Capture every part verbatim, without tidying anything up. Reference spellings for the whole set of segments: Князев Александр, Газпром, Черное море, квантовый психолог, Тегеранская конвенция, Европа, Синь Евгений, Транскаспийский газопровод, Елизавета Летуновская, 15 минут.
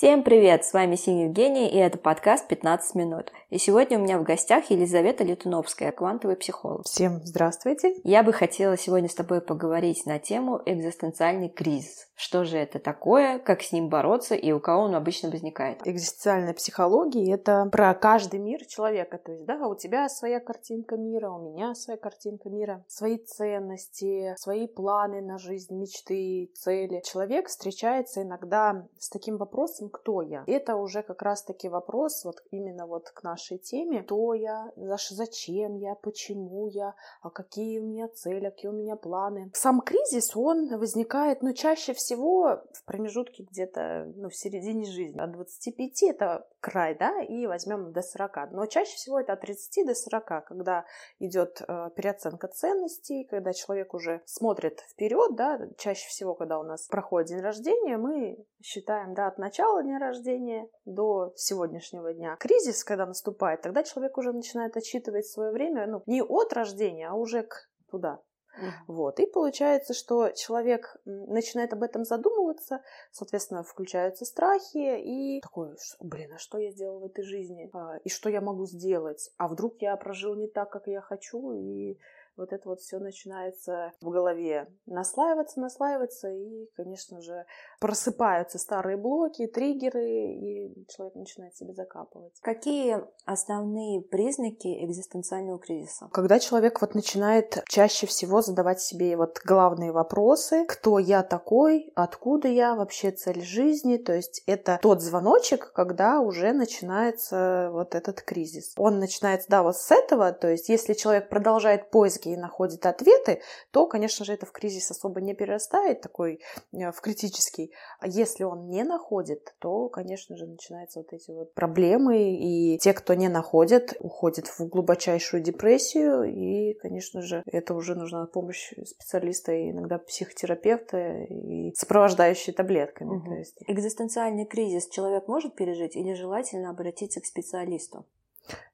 Всем привет! С вами Синь Евгений, и это подкаст пятнадцать минут. И сегодня у меня в гостях Елизавета Летуновская, квантовый психолог. Всем здравствуйте! Я бы хотела сегодня с тобой поговорить на тему экзистенциальный кризис. Что же это такое, как с ним бороться и у кого он обычно возникает? Экзистенциальная психология — это про каждый мир человека. То есть, да, у тебя своя картинка мира, у меня своя картинка мира, свои ценности, свои планы на жизнь, мечты, цели. Человек встречается иногда с таким вопросом: кто я? Это уже как раз-таки вопрос вот именно вот к нашей теме. Кто я? Зачем я? Почему я? А какие у меня цели? Какие у меня планы? Сам кризис, он возникает, ну, чаще всего в промежутке где-то, ну, в середине жизни. От двадцати пяти это край, да, и возьмем до сорока. Но чаще всего это от тридцати до сорока, когда идет переоценка ценностей, когда человек уже смотрит вперед, да, чаще всего, когда у нас проходит день рождения, мы считаем, да, от начала дня рождения до сегодняшнего дня. Кризис, когда наступает, тогда человек уже начинает отсчитывать свое время, ну, не от рождения, а уже к туда. Вот. И получается, что человек начинает об этом задумываться, соответственно, включаются страхи и такое: блин, а что я сделал в этой жизни? И что я могу сделать? А вдруг я прожил не так, как я хочу? И вот это вот все начинается в голове наслаиваться, наслаиваться, и, конечно же, просыпаются старые блоки, триггеры, и человек начинает себе закапывать. Какие основные признаки экзистенциального кризиса? Когда человек вот начинает чаще всего задавать себе вот главные вопросы: кто я такой, откуда я, вообще цель жизни, то есть это тот звоночек, когда уже начинается вот этот кризис. Он начинается, да, вот с этого, то есть если человек продолжает поиски и находит ответы, то, конечно же, это в кризис особо не перерастает, такой в критический. А если он не находит, то, конечно же, начинаются вот эти вот проблемы, и те, кто не находит, уходят в глубочайшую депрессию, и, конечно же, это уже нужна помощь специалиста, иногда психотерапевта, и сопровождающей таблетками. Угу. То есть экзистенциальный кризис человек может пережить или желательно обратиться к специалисту?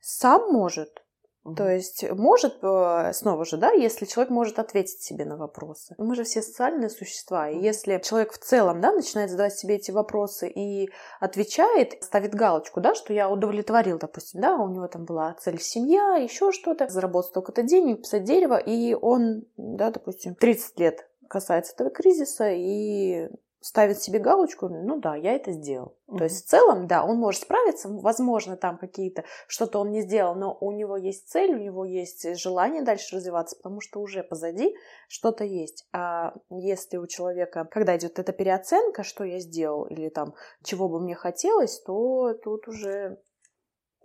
Сам может. Угу. То есть может, снова же, да, если человек может ответить себе на вопросы. Мы же все социальные существа, и если человек в целом, да, начинает задавать себе эти вопросы и отвечает, ставит галочку, да, что я удовлетворил, допустим, да, у него там была цель семья, еще что-то, заработать столько-то денег, писать дерево, и он, да, допустим, тридцать лет касается этого кризиса и ставит себе галочку: ну да, я это сделал. Mm-hmm. То есть в целом, да, он может справиться, возможно, там какие-то, что-то он не сделал, но у него есть цель, у него есть желание дальше развиваться, потому что уже позади что-то есть. А если у человека, когда идет эта переоценка, что я сделал или там, чего бы мне хотелось, то тут уже,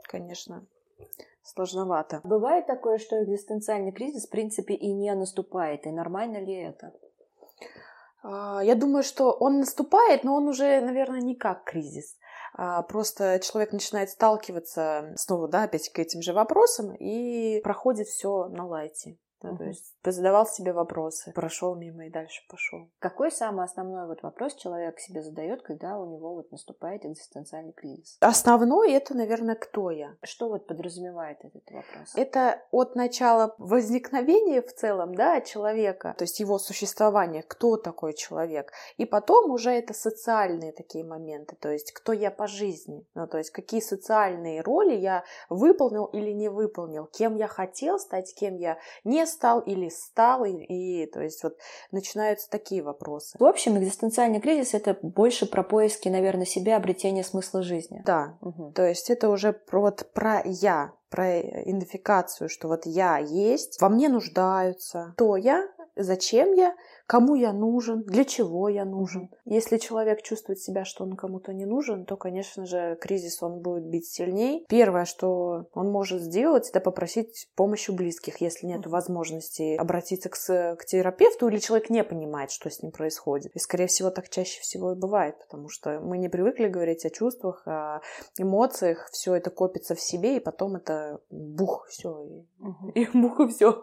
конечно, сложновато. Бывает такое, что экзистенциальный кризис, в принципе, и не наступает, и нормально ли это? Я думаю, что он наступает, но он уже, наверное, не как кризис. Просто человек начинает сталкиваться снова, да, опять к этим же вопросам, и проходит все на лайте. Да, угу. То есть задавал себе вопросы, прошел мимо и дальше пошел. Какой самый основной вот вопрос человек себе задает, когда у него вот наступает экзистенциальный кризис? Основной — это, наверное, кто я. Что вот подразумевает этот вопрос? Это от начала возникновения в целом, да, человека, то есть его существования, кто такой человек, и потом уже это социальные такие моменты, то есть кто я по жизни, ну, то есть какие социальные роли я выполнил или не выполнил, кем я хотел стать, кем я не стал или стал, и, и то есть вот начинаются такие вопросы. В общем, экзистенциальный кризис — это больше про поиски, наверное, себя, обретение смысла жизни. Да, угу. То есть это уже про, вот, про «я», про идентификацию, что вот я есть, во мне нуждаются, кто я, зачем я, кому я нужен, для чего я нужен. Угу. Если человек чувствует себя, что он кому-то не нужен, то, конечно же, кризис он будет бить сильней. Первое, что он может сделать, это попросить помощи у близких, если нет возможности обратиться к, к терапевту, или человек не понимает, что с ним происходит. И, скорее всего, так чаще всего и бывает, потому что мы не привыкли говорить о чувствах, о эмоциях, все это копится в себе, и потом это бух, все, и, угу. и бух, и все.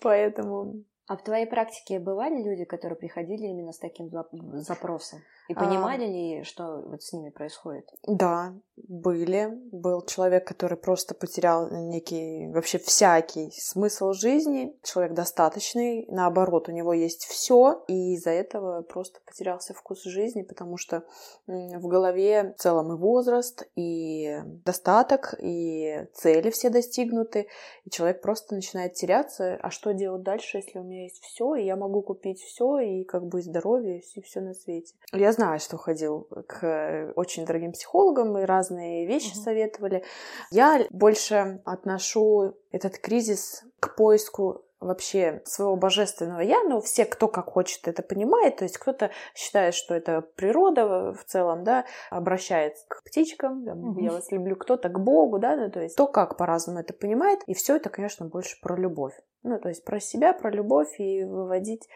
Поэтому... А в твоей практике бывали люди, которые приходили именно с таким запросом? И понимали а... ли, что вот с ними происходит? Да, были. Был человек, который просто потерял некий, вообще всякий смысл жизни. Человек достаточный, наоборот, у него есть все, и из-за этого просто потерялся вкус жизни, потому что в голове в целом и возраст, и достаток, и цели все достигнуты, и человек просто начинает теряться. А что делать дальше, если у меня есть все, и я могу купить все, и как бы здоровье, и все на свете? Я знаю, что ходил к очень дорогим психологам, и разные вещи mm-hmm. советовали. Я больше отношу этот кризис к поиску вообще своего божественного я, но все, кто как хочет, это понимает, то есть кто-то считает, что это природа в целом, да, обращается к птичкам, да, угу. я вас люблю, кто-то к Богу, да, ну, то есть кто как по-разному это понимает, и все это, конечно, больше про любовь, ну, то есть про себя, про любовь, и выводить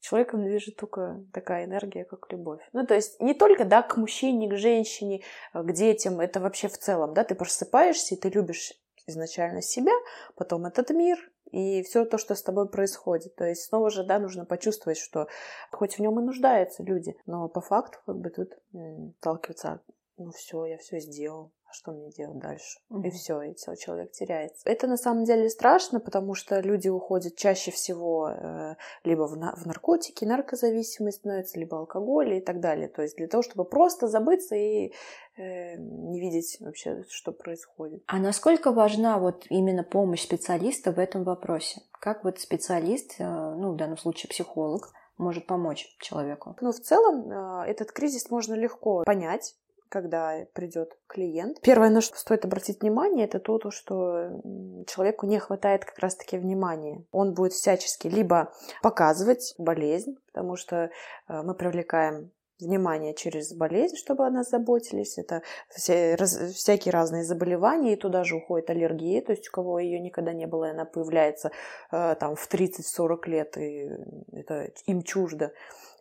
человеком движет только такая энергия, как любовь. Ну, то есть не только, да, к мужчине, к женщине, к детям, это вообще в целом, да, ты просыпаешься, и ты любишь изначально себя, потом этот мир, и все то, что с тобой происходит. То есть снова же, да, нужно почувствовать, что хоть в нем и нуждаются люди, но по факту как бы тут сталкиваться, ну все, я все сделал, а что мне делать дальше? Mm-hmm. И все, и все, человек теряется. Это на самом деле страшно, потому что люди уходят чаще всего э, либо в, на- в наркотики, наркозависимость становится, либо алкоголь и так далее. То есть для того, чтобы просто забыться и э, не видеть вообще, что происходит. А насколько важна вот именно помощь специалиста в этом вопросе? Как вот специалист, э, ну в данном случае психолог, может помочь человеку? Ну в целом э, этот кризис можно легко понять, когда придет клиент. Первое, на что стоит обратить внимание, это то, что человеку не хватает как раз-таки внимания. Он будет всячески либо показывать болезнь, потому что мы привлекаем внимание через болезнь, чтобы о нас заботились. Это вся, раз, всякие разные заболевания, и туда же уходит аллергия. То есть у кого ее никогда не было, она появляется э, там, в тридцать-сорок лет, и это им чуждо.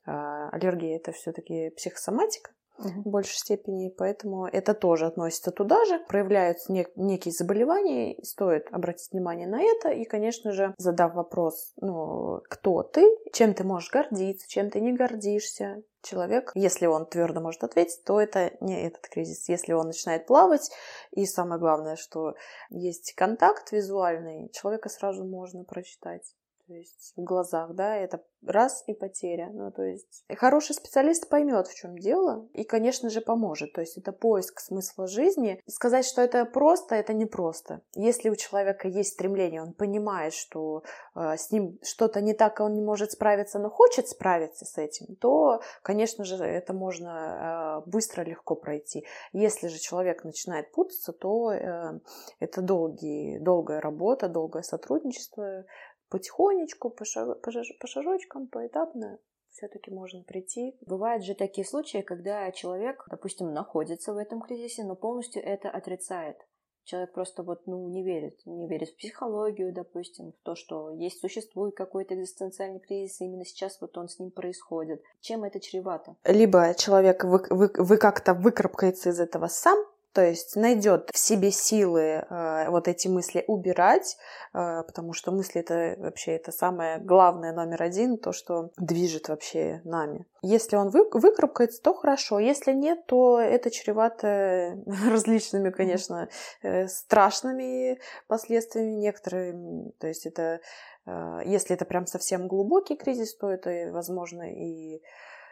Э, аллергия – это все-таки психосоматика. В большей степени, поэтому это тоже относится туда же. Проявляются нек- некие заболевания, стоит обратить внимание на это. И, конечно же, задав вопрос, ну, кто ты, чем ты можешь гордиться, чем ты не гордишься, человек, если он твердо может ответить, то это не этот кризис. Если он начинает плавать, и самое главное, что есть контакт визуальный, человека сразу можно прочитать. То есть в глазах, да, это раз и потеря. Ну, то есть хороший специалист поймет, в чем дело, и, конечно же, поможет. То есть это поиск смысла жизни. Сказать, что это просто, это непросто. Если у человека есть стремление, он понимает, что э, с ним что-то не так, и он не может справиться, но хочет справиться с этим, то, конечно же, это можно э, быстро, легко пройти. Если же человек начинает путаться, то э, это долгий, долгая работа, долгое сотрудничество. Потихонечку, по, шаг, по, шаж, по шажочкам, поэтапно все-таки можно прийти. Бывают же такие случаи, когда человек, допустим, находится в этом кризисе, но полностью это отрицает. Человек просто вот, ну, не верит. Не верит в психологию, допустим, в то, что есть, существует какой-то экзистенциальный кризис, и именно сейчас вот он с ним происходит. Чем это чревато? Либо человек вы, вы, вы как-то выкарабкается из этого сам, то есть найдет в себе силы э, вот эти мысли убирать, э, потому что мысли это вообще это самое главное, номер один, то, что движет вообще нами. Если он вы, выкарабкается, то хорошо. Если нет, то это чревато различными, конечно, э, страшными последствиями некоторыми. То есть это, э, если это прям совсем глубокий кризис, то это, возможно, и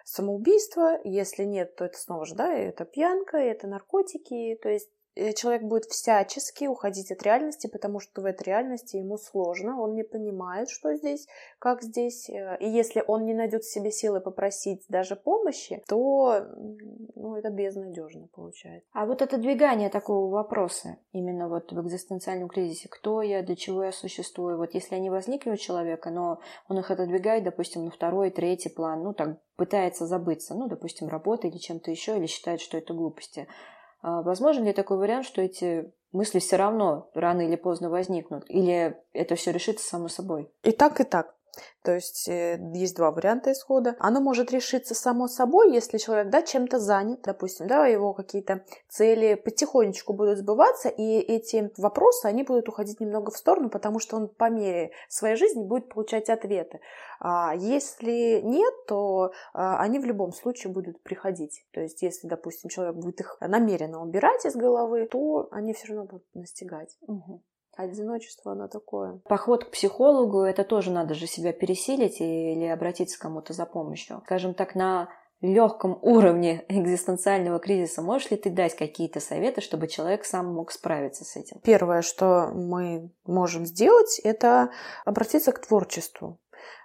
самоубийство, если нет, то это снова же, да, это пьянка, это наркотики, то есть человек будет всячески уходить от реальности, потому что в этой реальности ему сложно, он не понимает, что здесь, как здесь, и если он не найдет в себе силы попросить даже помощи, то, ну, это безнадежно получается. А вот отодвигание такого вопроса, именно вот в экзистенциальном кризисе, кто я, для чего я существую, вот если они возникли у человека, но он их отодвигает, допустим, на второй, третий план, ну, так, пытается забыться, ну, допустим, работой или чем-то еще, или считает, что это глупости. Возможен ли такой вариант, что эти мысли все равно рано или поздно возникнут? Или это все решится само собой? И так, и так. То есть есть два варианта исхода. Оно может решиться само собой, если человек, да, чем-то занят, допустим, да, его какие-то цели потихонечку будут сбываться, и эти вопросы, они будут уходить немного в сторону, потому что он по мере своей жизни будет получать ответы. А если нет, то они в любом случае будут приходить. То есть если, допустим, человек будет их намеренно убирать из головы, то они все равно будут настигать. Угу. Одиночество, оно такое. Поход к психологу, это тоже надо же себя пересилить или обратиться к кому-то за помощью. Скажем так, на легком уровне экзистенциального кризиса можешь ли ты дать какие-то советы, чтобы человек сам мог справиться с этим? Первое, что мы можем сделать, это обратиться к творчеству.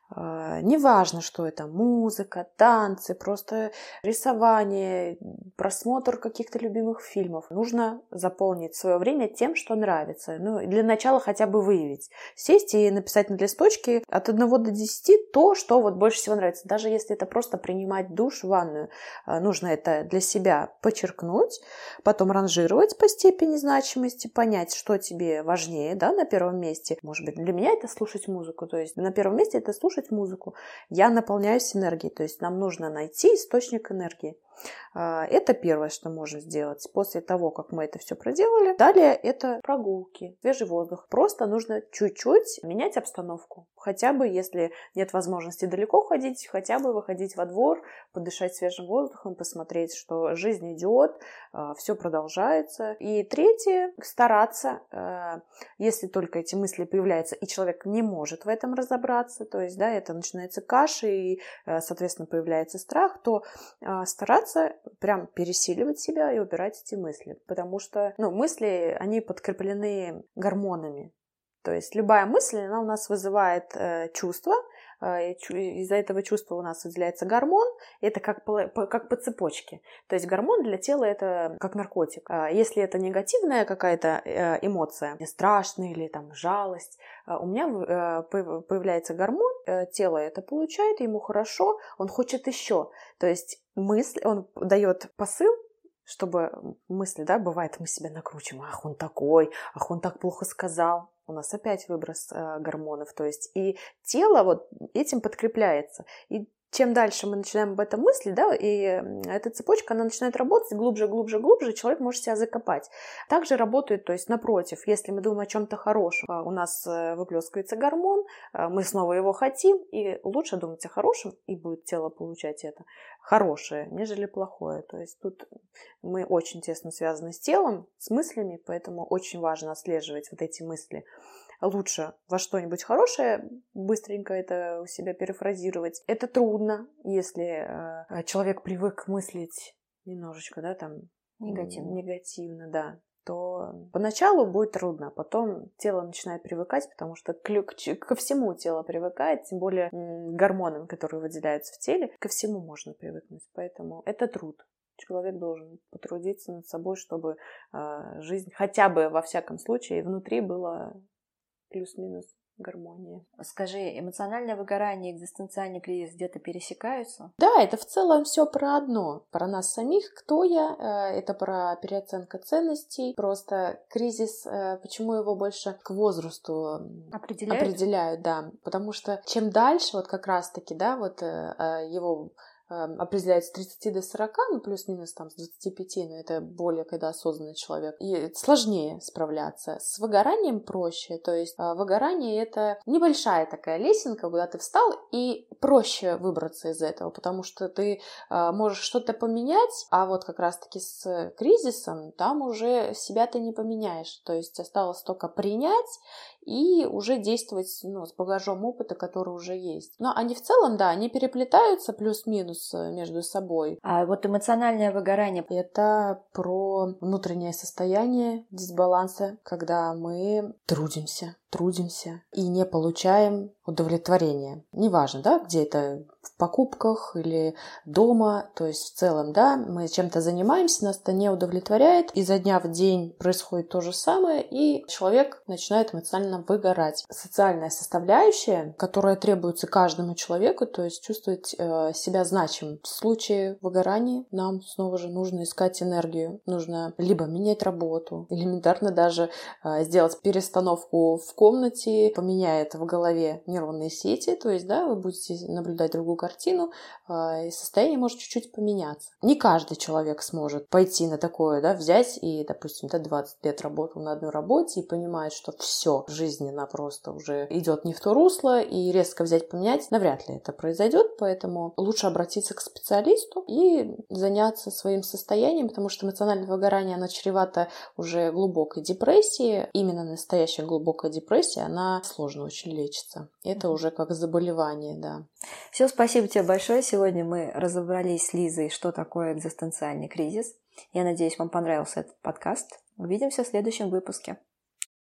Неважно, что это музыка, танцы, просто рисование, просмотр каких-то любимых фильмов. Нужно заполнить свое время тем, что нравится. Ну, для начала хотя бы выявить. Сесть и написать на листочке от одного до десяти то, что вот больше всего нравится. Даже если это просто принимать душ, ванную, нужно это для себя подчеркнуть, потом ранжировать по степени значимости, понять, что тебе важнее, да, на первом месте. Может быть, для меня это слушать музыку, то есть на первом месте это слушать музыку, я наполняюсь энергией, то есть нам нужно найти источник энергии. Это первое, что можем сделать после того, как мы это все проделали. Далее это прогулки, свежий воздух. Просто нужно чуть-чуть менять обстановку. Хотя бы, если нет возможности далеко ходить, хотя бы выходить во двор, подышать свежим воздухом, посмотреть, что жизнь идет, все продолжается. И третье, стараться, если только эти мысли появляются, и человек не может в этом разобраться, то есть, да, это начинается каша, и, соответственно, появляется страх, то стараться прям пересиливать себя и убирать эти мысли, потому что, ну, мысли, они подкреплены гормонами, то есть любая мысль, она у нас вызывает э, чувство, э, из-за этого чувства у нас выделяется гормон, это как по, по, как по цепочке, то есть гормон для тела это как наркотик, если это негативная какая-то эмоция, страшная или там жалость, у меня э, появляется гормон, э, тело это получает, ему хорошо, он хочет еще, то есть мысль, он дает посыл, чтобы мысли, да, бывает, мы себя накручиваем, ах, он такой, ах, он так плохо сказал. У нас опять выброс э, гормонов, то есть и тело вот этим подкрепляется. И чем дальше мы начинаем об этом мысли, да, и эта цепочка, она начинает работать глубже, глубже, глубже, человек может себя закопать. Также работает, то есть напротив, если мы думаем о чем-то хорошем, у нас выплескивается гормон, мы снова его хотим, и лучше думать о хорошем, и будет тело получать это хорошее, нежели плохое. То есть тут мы очень тесно связаны с телом, с мыслями, поэтому очень важно отслеживать вот эти мысли. Лучше во что-нибудь хорошее быстренько это у себя перефразировать. Это трудно, если э, человек привык мыслить немножечко, да, там негативно, негативно, да, то поначалу будет трудно, потом тело начинает привыкать, потому что к, к, ко всему тело привыкает, тем более м, гормонам, которые выделяются в теле, ко всему можно привыкнуть, поэтому это труд. Человек должен потрудиться над собой, чтобы э, жизнь хотя бы во всяком случае внутри была плюс-минус гармония. Скажи, эмоциональное выгорание, экзистенциальный кризис где-то пересекаются? Да, это в целом все про одно. Про нас самих, кто я, это про переоценку ценностей. Просто кризис, почему его больше к возрасту определяют? определяют, да. Потому что чем дальше, вот как раз-таки, да, вот его определяется с тридцати до сорока, ну, плюс-минус там с двадцати пяти, но это более когда осознанный человек. И сложнее справляться. С выгоранием проще, то есть выгорание это небольшая такая лесенка, куда ты встал, и проще выбраться из этого, потому что ты можешь что-то поменять, а вот как раз-таки с кризисом там уже себя ты не поменяешь, то есть осталось только принять и уже действовать, ну, с багажом опыта, который уже есть. Но они в целом, да, они переплетаются плюс-минус между собой. А вот эмоциональное выгорание — это про внутреннее состояние дисбаланса, когда мы трудимся, трудимся и не получаем удовлетворения. Неважно, да, где это в покупках или дома. То есть в целом, да, мы чем-то занимаемся, нас это не удовлетворяет. Изо дня в день происходит то же самое, и человек начинает эмоционально выгорать. Социальная составляющая, которая требуется каждому человеку, то есть чувствовать э, себя значимым. В случае выгорания нам снова же нужно искать энергию. Нужно либо менять работу, элементарно даже э, сделать перестановку в комнате, поменяет в голове нейронные сети, то есть, да, вы будете наблюдать другую картину, э, и состояние может чуть-чуть поменяться. Не каждый человек сможет пойти на такое, да, взять и, допустим, да, двадцать лет работал на одной работе и понимает, что все, жизнь, она просто уже идет не в то русло, и резко взять, поменять, навряд ли это произойдет, поэтому лучше обратиться к специалисту и заняться своим состоянием, потому что эмоциональное выгорание, оно чревато уже глубокой депрессией, именно настоящая глубокая депрессия, она сложно очень лечится. Это уже как заболевание, да. Все, спасибо тебе большое. Сегодня мы разобрались с Лизой, что такое экзистенциальный кризис. Я надеюсь, вам понравился этот подкаст. Увидимся в следующем выпуске.